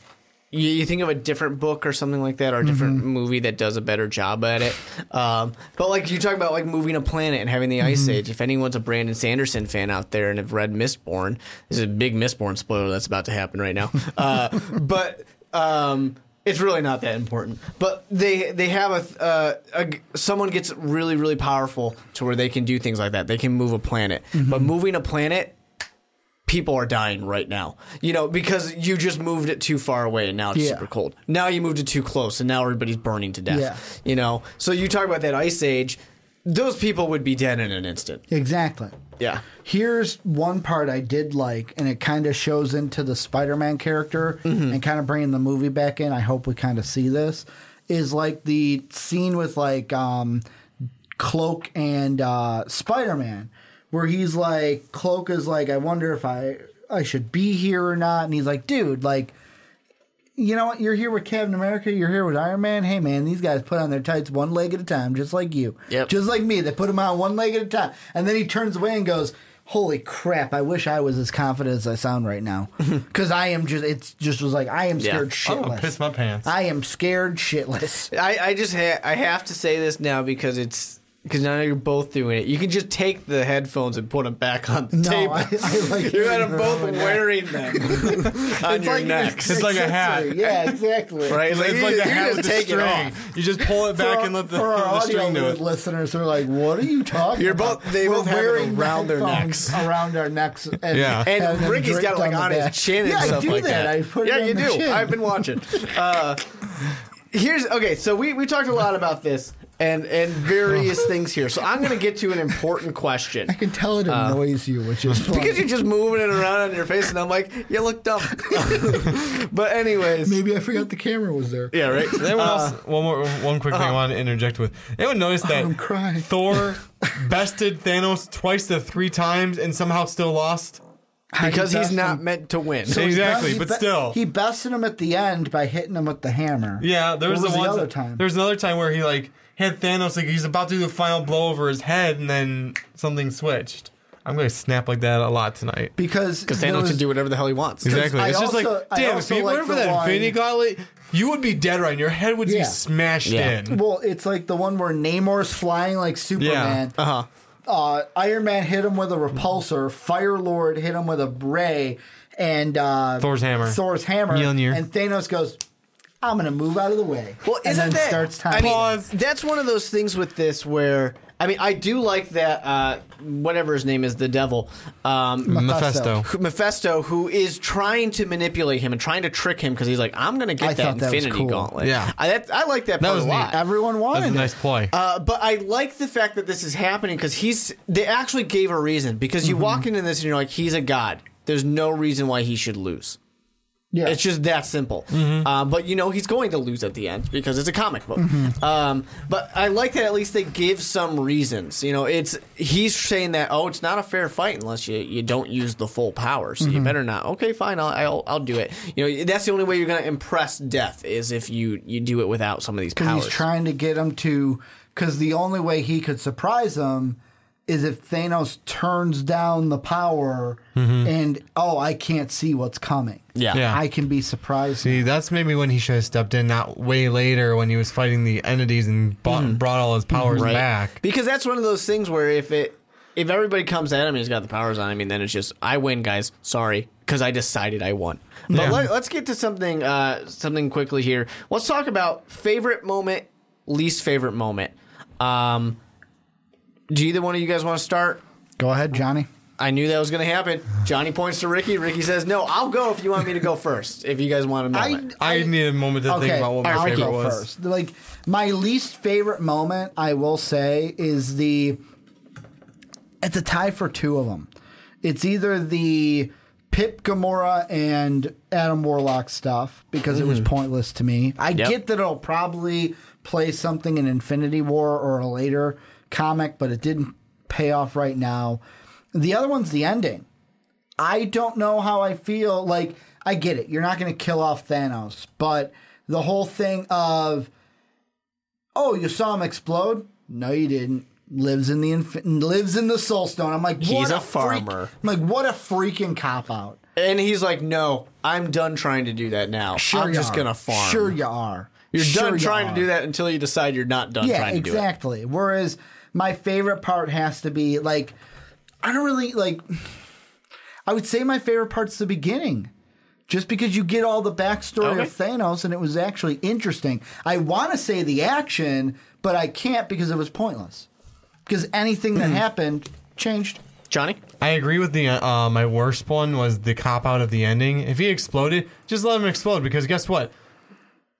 you think of a different book or something like that or a different movie that does a better job at it. But like you talk about like moving a planet and having the Ice Age. If anyone's a Brandon Sanderson fan out there and have read Mistborn, this is a big Mistborn spoiler that's about to happen right now. But it's really not that important. But they have someone gets really, really powerful to where they can do things like that. They can move a planet. But moving a planet, people are dying right now, you know, because you just moved it too far away and now it's super cold. Now you moved it too close and now everybody's burning to death, you know. So you talk about that Ice Age, those people would be dead in an instant. Exactly. Yeah. Here's one part I did like, and it kind of shows into the Spider-Man character and kind of bringing the movie back in. I hope we kind of see this, is like the scene with like Cloak and Spider-Man. Where he's like, Cloak is like, I wonder if I should be here or not. And he's like, dude, like, you know what? You're here with Captain America. You're here with Iron Man. Hey, man, these guys put on their tights one leg at a time, just like you. Yep. Just like me. They put them on one leg at a time. And then he turns away and goes, holy crap, I wish I was as confident as I sound right now. Because I am just, it just was like, I am scared shitless. I'm going to piss my pants. I am scared shitless. I have to say this now because it's. Because now you're both doing it. You can just take the headphones and put them back on the table. I like you had them both wearing them on your necks. It's like a hat. Yeah, exactly. Right? It's like a hat with a string. You just pull it back and let the string do it. Listeners are like, what are you talking about? They both have it around their necks. Around our necks. Yeah. And Ricky's got it like on his chin and stuff like that. Yeah, you do. I've been watching. Okay, so we talked a lot about this. And various things here. So I'm going to get to an important question. I can tell it annoys you, which is funny. Because you're just moving it around on your face, and I'm like, you look dumb. But anyways. Maybe I forgot the camera was there. Yeah, right. One quick thing I want to interject with. Anyone notice that Thor bested Thanos twice to three times and somehow still lost? Because he's not meant to win. So exactly, but still. He bested him at the end by hitting him with the hammer. Yeah, there was the other time. There was another time where he, like, had Thanos, like, he's about to do the final blow over his head, and then something switched. I'm going to snap like that a lot tonight. Because Thanos can do whatever the hell he wants. Exactly. It's just like, damn, if you were for that Infinity Gauntlet, you would be dead right now. Your head would be smashed in. Well, it's like the one where Namor's flying like Superman. Yeah. Uh-huh. Iron Man hit him with a repulsor. Fire Lord hit him with a ray. And Thor's hammer. Mjolnir. And Thanos goes, I'm going to move out of the way. Well, and then starts time. I mean, that's one of those things with this where, I mean, I do like that, whatever his name is, the devil. Mephisto, who is trying to manipulate him and trying to trick him because he's like, I'm going to get that Infinity Gauntlet. Yeah. I like that part a lot. Everyone wanted it. That was a nice play. But I like the fact that this is happening because they actually gave a reason. Because you walk into this and you're like, he's a god. There's no reason why he should lose. Yeah. It's just that simple. But, you know, he's going to lose at the end because it's a comic book. But I like that at least they give some reasons. You know, he's saying that, it's not a fair fight unless you don't use the full power. So you better not. Okay, fine. I'll do it. You know, that's the only way you're going to impress death is if you do it without some of these powers. Because he's trying to get him to – because the only way he could surprise him is if Thanos turns down the power and, I can't see what's coming. Yeah. I can be surprised. See, that's maybe when he should have stepped in, not way later when he was fighting the entities and brought all his powers back. Because that's one of those things where if everybody comes at him and he's got the powers on him, and then it's just, I win, guys. Sorry, because I decided I won. But let's get to something quickly here. Let's talk about favorite moment, least favorite moment. Do either one of you guys want to start? Go ahead, Johnny. I knew that was going to happen. Johnny points to Ricky. Ricky says, no, I'll go if you want me to go first, if you guys want a moment. I need a moment to think about what my favorite was. First. Like, my least favorite moment, I will say, is it's a tie for two of them. It's either the Pip, Gamora, and Adam Warlock stuff, because it was pointless to me. I get that it'll probably play something in Infinity War or a later comic, but it didn't pay off right now. The other one's the ending. I don't know how I feel. Like, I get it. You're not going to kill off Thanos. But the whole thing of, you saw him explode? No, you didn't. Lives in the Soul Stone. I'm like, what a farmer. I'm like, what a freaking cop out. And he's like, no, I'm done trying to do that now. Sure I'm just going to farm. Sure you are. You're sure done trying to do that until you decide you're not done trying to do it. Exactly. Whereas my favorite part has to be, like, I don't really, like, I would say my favorite part's the beginning. Just because you get all the backstory of Thanos, and it was actually interesting. I want to say the action, but I can't because it was pointless. Because anything that happened changed. Johnny? I agree with the my worst one was the cop-out of the ending. If he exploded, just let him explode, because guess what?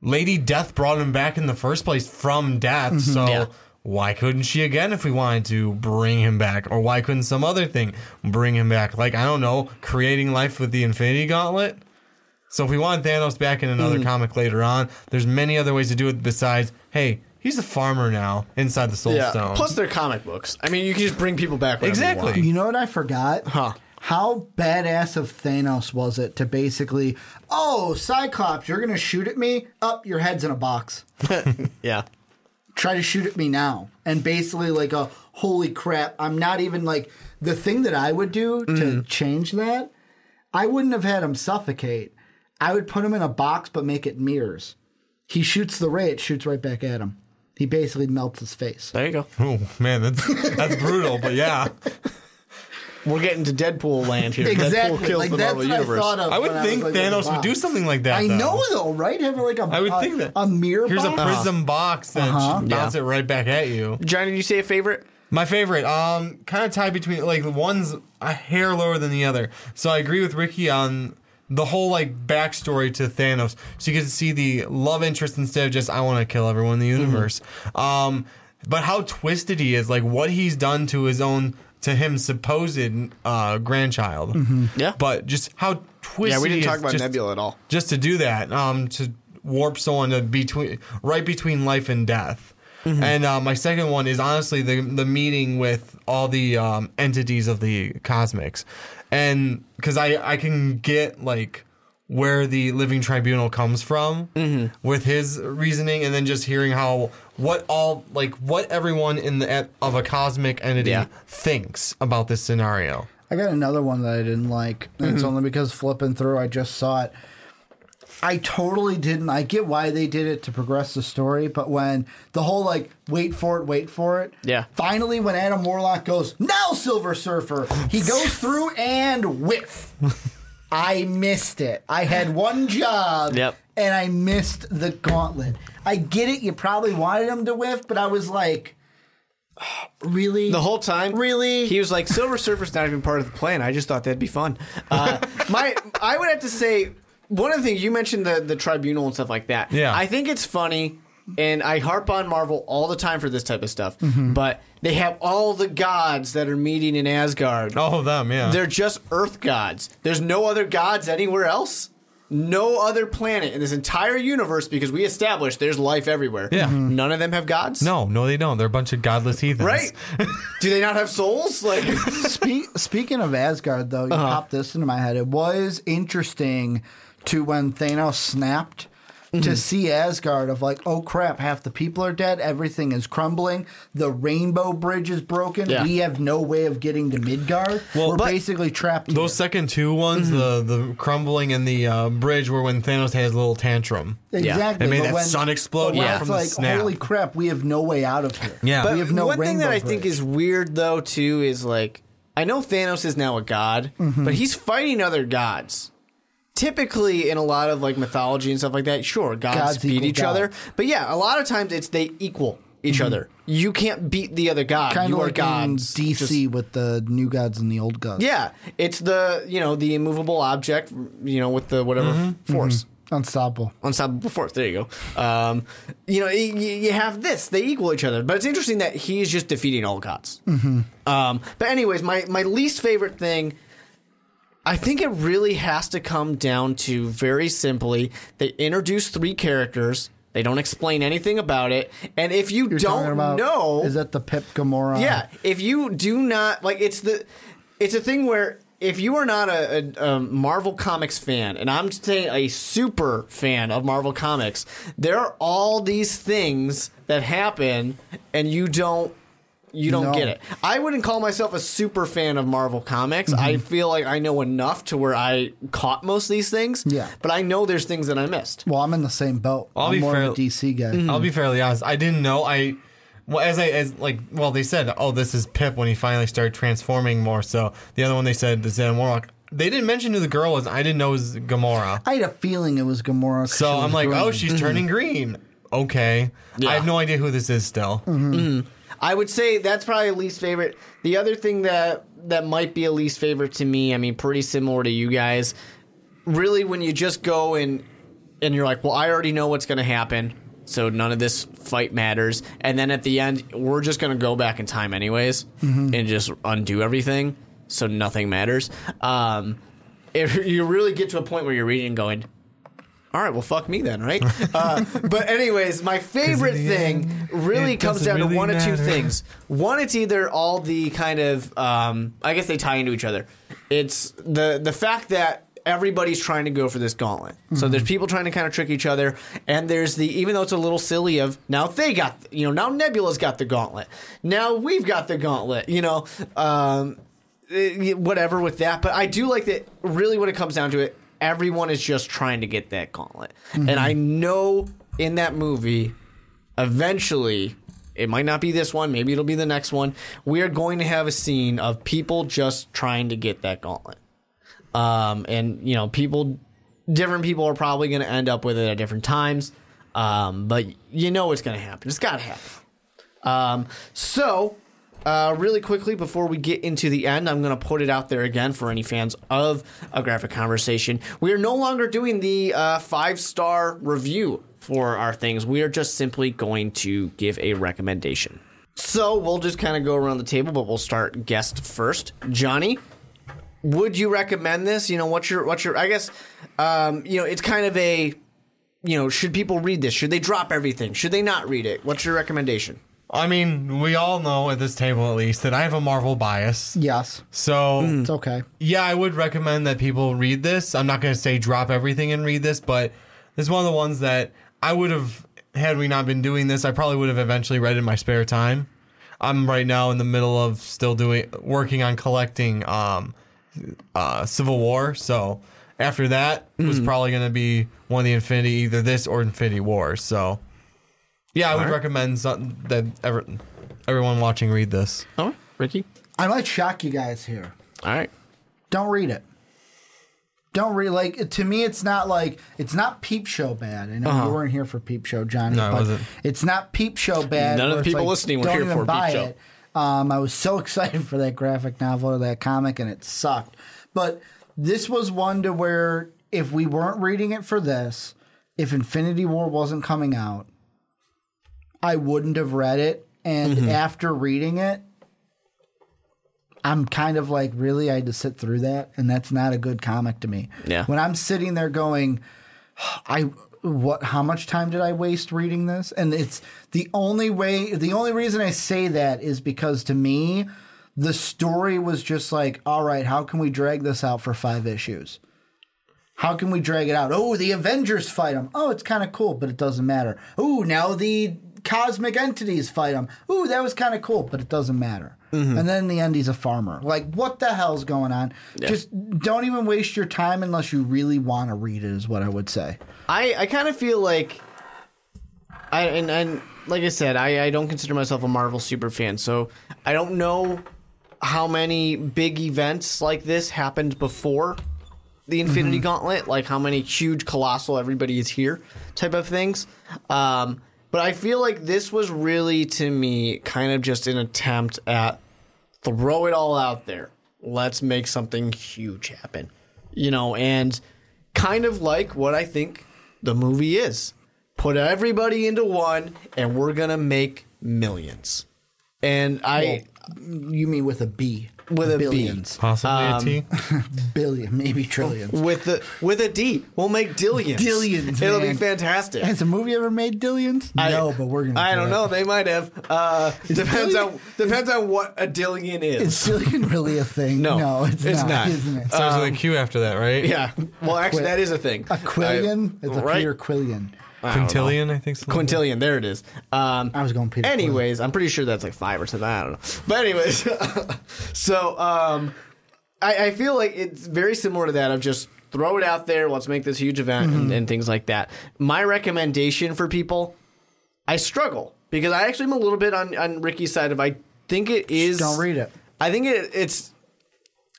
Lady Death brought him back in the first place from death, so why couldn't she again if we wanted to bring him back? Or why couldn't some other thing bring him back? Like, I don't know, creating life with the Infinity Gauntlet? So if we want Thanos back in another comic later on, there's many other ways to do it besides, hey, he's a farmer now inside the Soul Stone. Plus they're comic books. I mean, you can just bring people back whenever you want. You know what I forgot? Huh. How badass of Thanos was it to basically, oh, Cyclops, you're going to shoot at me? Up, your head's in a box. Try to shoot at me now. And basically like a, holy crap, I'm not even like, the thing that I would do to change that, I wouldn't have had him suffocate. I would put him in a box but make it mirrors. He shoots the ray, it shoots right back at him. He basically melts his face. There you go. Oh, man, that's brutal, but yeah. We're getting to Deadpool land here. Exactly. Deadpool kills the Marvel Universe. I would think Thanos would do something like that. I know, though, right? Have like a mirror box. Here's a prism box that should bounce it right back at you. Johnny, did you say a favorite? My favorite, kind of tied between, like, one's a hair lower than the other. So I agree with Ricky on the whole, like, backstory to Thanos. So you get to see the love interest instead of just, I want to kill everyone in the universe. But how twisted he is, like, what he's done to his own, to him, supposed grandchild. But just how twisted he is. Yeah, we didn't talk about Nebula at all. Just to do that, to warp someone to between life and death. And my second one is honestly the meeting with all the entities of the cosmics. And because I can get like where the Living Tribunal comes from with his reasoning, and then just hearing how what everyone in the of a cosmic entity thinks about this scenario. I got another one that I didn't like, and it's only because flipping through I just saw it. I totally didn't. I get why they did it to progress the story, but when the whole, like, wait for it. Yeah. Finally, when Adam Warlock goes, now Silver Surfer, he goes through and whiff. I missed it. I had one job, and I missed the gauntlet. I get it. You probably wanted him to whiff, but I was like, really? The whole time? Really? He was like, Silver Surfer's not even part of the plan. I just thought that'd be fun. I would have to say, one of the things, you mentioned the tribunal and stuff like that. Yeah. I think it's funny, and I harp on Marvel all the time for this type of stuff, but they have all the gods that are meeting in Asgard. All of them, yeah. They're just Earth gods. There's no other gods anywhere else. No other planet in this entire universe, because we established there's life everywhere. Yeah. None of them have gods? No, they don't. They're a bunch of godless heathens. Right. Do they not have souls? Like, speaking of Asgard, though, you popped this into my head. It was interesting to when Thanos snapped, to see Asgard of like, oh crap, half the people are dead, everything is crumbling, the Rainbow Bridge is broken, we have no way of getting to Midgard, we're basically trapped here. Those second two ones, the crumbling and the bridge, were when Thanos had his little tantrum. Exactly. It made that sun explode from the snap. It's like, holy crap, we have no way out of here. Yeah. But we have no Rainbow Bridge. One thing that I think is weird, though, too, is like, I know Thanos is now a god, but he's fighting other gods. Typically, in a lot of like mythology and stuff like that, sure, gods beat each other. But yeah, a lot of times it's they equal each other. You can't beat the other god. Kind of like gods in DC with the new gods and the old gods. Yeah, it's the immovable object, with the whatever force. Unstoppable force. There you go. You have this. They equal each other. But it's interesting that he is just defeating all gods. But anyways, my least favorite thing, I think it really has to come down to, very simply, they introduce three characters. They don't explain anything about it. And if you don't know... Is that the Pip Gamora? Yeah. If you do not... Like, it's a thing where if you are not a Marvel Comics fan, and I'm saying a super fan of Marvel Comics, there are all these things that happen, and you don't... you don't get it. I wouldn't call myself a super fan of Marvel Comics. Mm-hmm. I feel like I know enough to where I caught most of these things. Yeah. But I know there's things that I missed. Well, I'm in the same boat. I'm more of a DC guy. Mm-hmm. I'll be fairly honest. I didn't know. Well, they said, oh, this is Pip when he finally started transforming more. So the other one they said, the Xan Warlock. They didn't mention who the girl was. I didn't know it was Gamora. I had a feeling it was Gamora. So I'm like, green. Oh, she's mm-hmm. turning green. Okay. Yeah. I have no idea who this is still. Mm-hmm. Mm-hmm. I would say that's probably a least favorite. The other thing that might be a least favorite to me, I mean, pretty similar to you guys, really when you just go and you're like, well, I already know what's going to happen, so none of this fight matters. And then at the end, we're just going to go back in time anyways mm-hmm. and just undo everything. So nothing matters. If you really get to a point where you're reading and going, all right, well, fuck me then, right? But anyways, my favorite thing really comes down to one of two things. One, it's either all the kind of, I guess they tie into each other. It's the fact that everybody's trying to go for this gauntlet. Mm-hmm. So there's people trying to kind of trick each other, and there's the, even though it's a little silly of, now they got, now Nebula's got the gauntlet. Now we've got the gauntlet, whatever with that, but I do like that really when it comes down to it, everyone is just trying to get that gauntlet. Mm-hmm. And I know in that movie, eventually, it might not be this one, maybe it'll be the next one, we are going to have a scene of people just trying to get that gauntlet. And, different people are probably going to end up with it at different times, but it's going to happen. It's got to happen. Really quickly, before we get into the end, I'm going to put it out there again for any fans of A Graphic Conversation. We are no longer doing the 5-star review for our things. We are just simply going to give a recommendation. So we'll just kind of go around the table, but we'll start guest first. Johnny, would you recommend this? What's your? I guess, it's kind of a, should people read this? Should they drop everything? Should they not read it? What's your recommendation? I mean, we all know at this table, at least, that I have a Marvel bias. Yes. So it's okay. Yeah, I would recommend that people read this. I'm not going to say drop everything and read this, but this is one of the ones that I would have, had we not been doing this, I probably would have eventually read in my spare time. I'm right now in the middle of still working on collecting Civil War. So after that was probably going to be one of the either this or Infinity War. So... yeah, I would recommend that everyone watching read this. Oh, Ricky? I might shock you guys here. All right. Don't read it. Don't read to me, it's not Peep Show bad. I know you weren't here for Peep Show, Johnny. No, I wasn't. It's not Peep Show bad. None of the people listening were here for Peep Show. I was so excited for that graphic novel or that comic, and it sucked. But this was one to where if we weren't reading it for this, if Infinity War wasn't coming out, I wouldn't have read it, and after reading it, I'm kind of like, really? I had to sit through that, and that's not a good comic to me. Yeah. When I'm sitting there going, how much time did I waste reading this? And it's the only reason I say that is because to me, the story was just like, all right, how can we drag this out for 5 issues? How can we drag it out? Oh, the Avengers fight them. Oh, it's kind of cool, but it doesn't matter. Oh, now the cosmic entities fight them. Oh, that was kind of cool, but it doesn't matter. Mm-hmm. And then in the end, he's a farmer. Like, what the hell's going on? Yeah. Just don't even waste your time unless you really want to read it is what I would say. I kind of feel like... like I said, I don't consider myself a Marvel super fan, so I don't know how many big events like this happened before the Infinity Gauntlet, like how many huge, colossal, everybody is here type of things. But I feel like this was really, to me, kind of just an attempt at throw it all out there. Let's make something huge happen, and kind of like what I think the movie is. Put everybody into one, and we're going to make millions. And you mean with a B. With a billions. B. Possibly a T. Billion, maybe trillions. With a D. We'll make dillions. Dillions, it'll be fantastic. Has a movie ever made dillions? No, but we're going to I don't know. They might have. Depends on what a dillion is. Is dillion really a thing? No, it's not. Isn't it? Sounds like a Q after that, right? Yeah. Well, actually, that is a thing. A quillion? It's a pure quillion. Quintillion, I think. Quintillion, there it is. I was going Peter. Anyways, Quinn. I'm pretty sure that's like 5 or 7. I don't know. But anyways, so I feel like it's very similar to that of just throw it out there. Let's make this huge event and things like that. My recommendation for people, I struggle because I actually am a little bit on Ricky's side of I think it is. Just don't read it. I think it's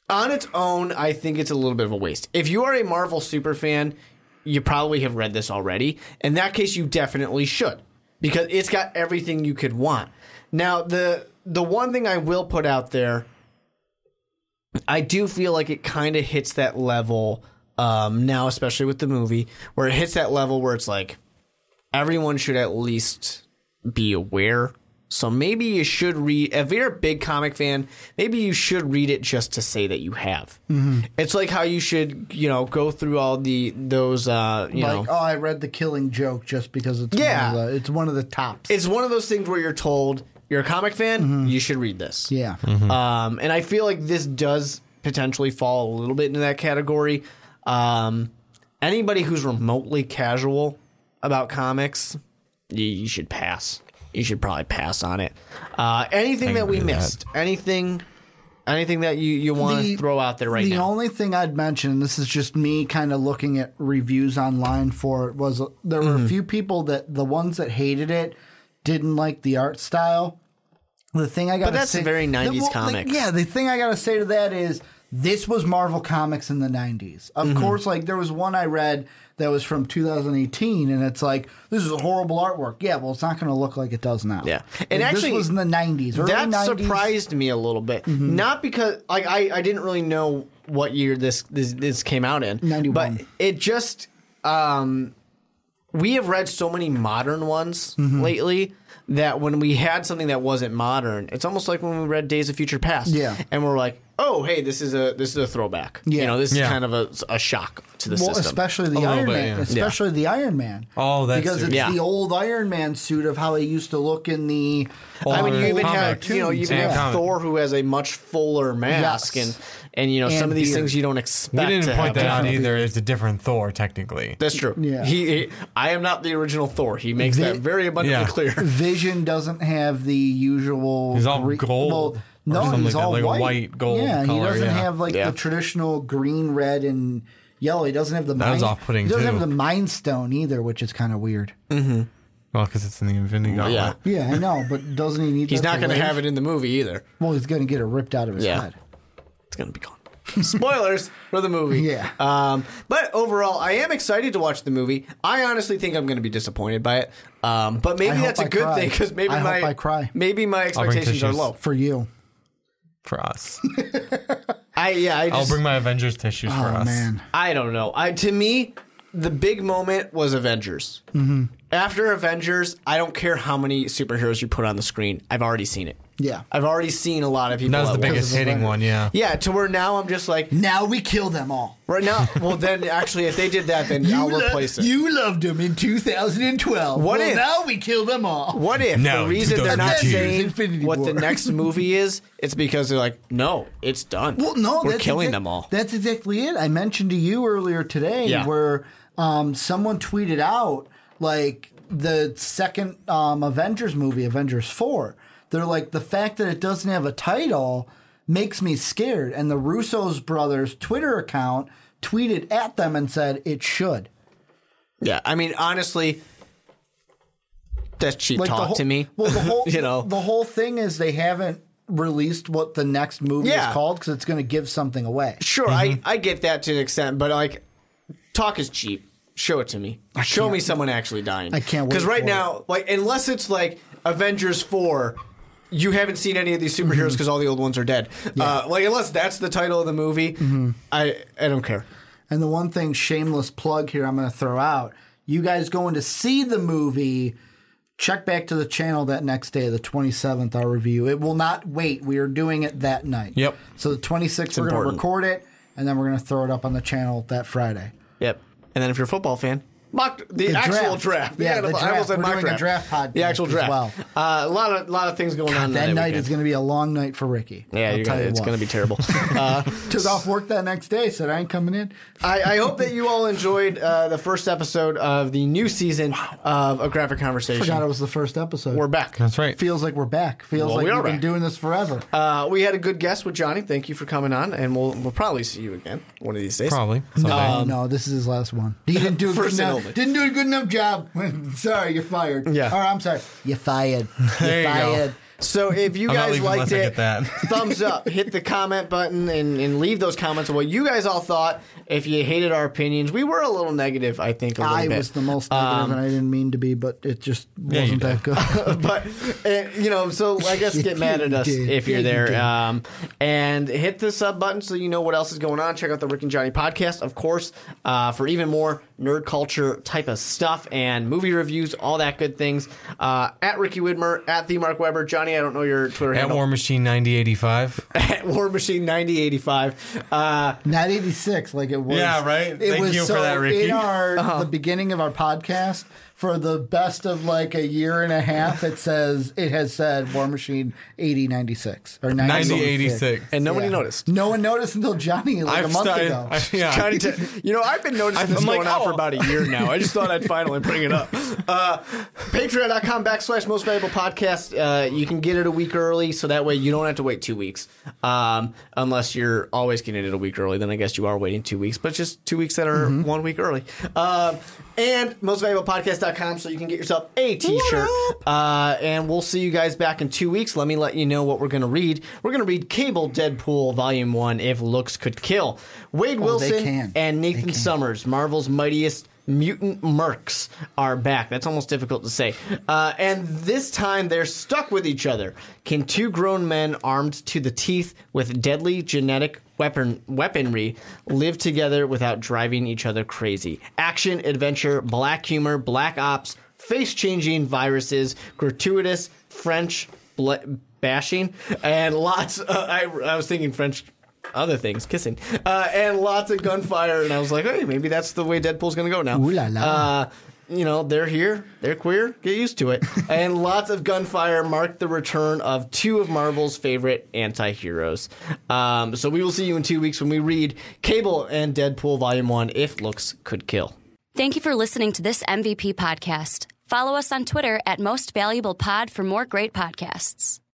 on its own. I think it's a little bit of a waste. If you are a Marvel super fan, you probably have read this already. In that case, you definitely should because it's got everything you could want. Now, the one thing I will put out there, I do feel like it kind of hits that level now, especially with the movie, where it hits that level where it's like everyone should at least be aware. So maybe you should read, if you're a big comic fan, maybe you should read it just to say that you have. Mm-hmm. It's like how you should, go through all those, I read The Killing Joke just because it's it's one of the tops. It's one of those things where you're told you're a comic fan, you should read this. Yeah. Mm-hmm. And I feel like this does potentially fall a little bit into that category. Anybody who's remotely casual about comics, you should pass. You should probably pass on it. Anything that we missed, anything that you want to throw out there right now. The only thing I'd mention, and this is just me kind of looking at reviews online for it, was there were a few people that the ones that hated it didn't like the art style. The thing I got to say, but that's a very 90s comic. The thing I got to say to that is this was Marvel Comics in the 90s. Of course, there was one I read that was from 2018, and it's like, this is a horrible artwork. Yeah, well, it's not going to look like it does now. Yeah. And actually, this was in the 90s. That 90s. Surprised me a little bit. Mm-hmm. Not because, I didn't really know what year this came out in. 91. But it just, we have read so many modern ones lately that when we had something that wasn't modern, it's almost like when we read Days of Future Past. Yeah. And we're like, oh, hey, this is a throwback. Yeah. This is kind of a shock to the system. Especially the Iron Man. The Iron Man. Oh, that's because it's the old Iron Man suit of how he used to look in the. You even have Thor, who has a much fuller mask, and some of these things you don't expect. We didn't point that out either. It's a different Thor, technically. That's true. Yeah. I am not the original Thor. He makes that very abundantly clear. Vision doesn't have the usual. He's all gold. Well, no, he's all white. Like a white gold color. He doesn't have the traditional green, red, and yellow. He doesn't have the. That was off-putting. He doesn't have the Mind Stone either, which is kind of weird. Mm-hmm. Well, because it's in the Infinity Gauntlet. Yeah, I know, but doesn't he need? He's not going to have it in the movie either. Well, he's going to get it ripped out of his head. It's going to be gone. Spoilers for the movie. Yeah. But overall, I am excited to watch the movie. I honestly think I'm going to be disappointed by it. But maybe that's a good thing because maybe my expectations are low for you. For us. I'll bring my Avengers tissues for us. Man. I don't know. To me, the big moment was Avengers. Mm-hmm. After Avengers, I don't care how many superheroes you put on the screen. I've already seen it. Yeah. I've already seen a lot of people. That was the biggest hitting one, yeah. Yeah, to where now I'm just like... Now we kill them all. Right now. Well, then, actually, if they did that, then I'll replace it. You loved them in 2012. Well, now we kill them all. What if the reason they're not saying what the next movie is, it's because they're like, no, it's done. Well, no, we're killing them all. That's exactly it. I mentioned to you earlier today where someone tweeted out, the second Avengers movie, Avengers 4... They're like, the fact that it doesn't have a title makes me scared. And the Russo's brothers' Twitter account tweeted at them and said it should. Yeah, I mean, honestly, that's cheap talk to me. Well, the whole thing is they haven't released what the next movie is called because it's going to give something away. Sure, mm-hmm. I get that to an extent, but talk is cheap. Show it to me. Show me someone actually dying. I can't wait. Because right now, unless it's Avengers 4. You haven't seen any of these superheroes because all the old ones are dead. Yeah. Unless that's the title of the movie, I don't care. And the one thing, shameless plug here, I'm going to throw out. You guys going to see the movie, check back to the channel that next day, the 27th, our review. It will not wait. We are doing it that night. Yep. So the 26th, we're going to record it, and then we're going to throw it up on the channel that Friday. Yep. And then if you're a football fan, Mock the actual draft. Yeah, the draft. I was in my draft. A draft podcast the actual draft. As well. A lot of things going on. That night is going to be a long night for Ricky. Yeah, it's going to be terrible. Took off work that next day, said I ain't coming in. I hope that you all enjoyed the first episode of the new season of A Graphic Conversation. Forgot it was the first episode. We're back. That's right. Feels like we're back. Feels like we've been doing this forever. We had a good guest with Johnny. Thank you for coming on, and we'll probably see you again one of these days. Probably. No, this is his last one. He didn't do Didn't do a good enough job. Sorry, you're fired. Yeah. Or I'm sorry. You're fired. There you go. So if you guys liked it, thumbs up, hit the comment button, and leave those comments on what you guys all thought. If you hated our opinions, we were a little negative, I think, a little bit. I was the most negative, and I didn't mean to be, but it just wasn't that good. So I guess get mad at us if you're there. And hit the sub button so you know what else is going on. Check out the Rick and Johnny podcast, of course, for even more nerd culture type of stuff and movie reviews, all that good things. At Ricky Widmer, at the Mark Weber, Johnny, I don't know your Twitter handle. At War Machine 9085. At War Machine 9085. Not 86, like it was. Yeah, right? Thank you for that, Ricky. In the beginning of our podcast, for the best of like a year and a half, it has said War Machine 8096 or 9086. And nobody noticed. No one noticed until Johnny a month ago. I've been noticing this going on for about a year now. I just thought I'd finally bring it up. Patreon.com/Most Valuable Podcast. You can get it a week early, so that way you don't have to wait 2 weeks. Unless you're always getting it a week early, then I guess you are waiting 2 weeks, but just 2 weeks that are 1 week early. And mostvaluablepodcast.com so you can get yourself a t-shirt. And we'll see you guys back in 2 weeks. Let me let you know what we're going to read. We're going to read Cable Deadpool Volume 1, If Looks Could Kill. Wade Wilson and Nathan Summers, Marvel's mightiest mutant mercs, are back. That's almost difficult to say. And this time they're stuck with each other. Can two grown men armed to the teeth with deadly genetic weaponry live together without driving each other crazy? Action, adventure, black humor, black ops, face-changing viruses, gratuitous French bashing, and lots of, I was thinking French other things, kissing, and lots of gunfire, and I was like, hey, maybe that's the way Deadpool's gonna go now. Ooh la la. They're here, they're queer, get used to it. And lots of gunfire marked the return of two of Marvel's favorite anti-heroes. So we will see you in 2 weeks when we read Cable and Deadpool Volume 1, If Looks Could Kill. Thank you for listening to this MVP podcast. Follow us on Twitter at Most Valuable Pod for more great podcasts.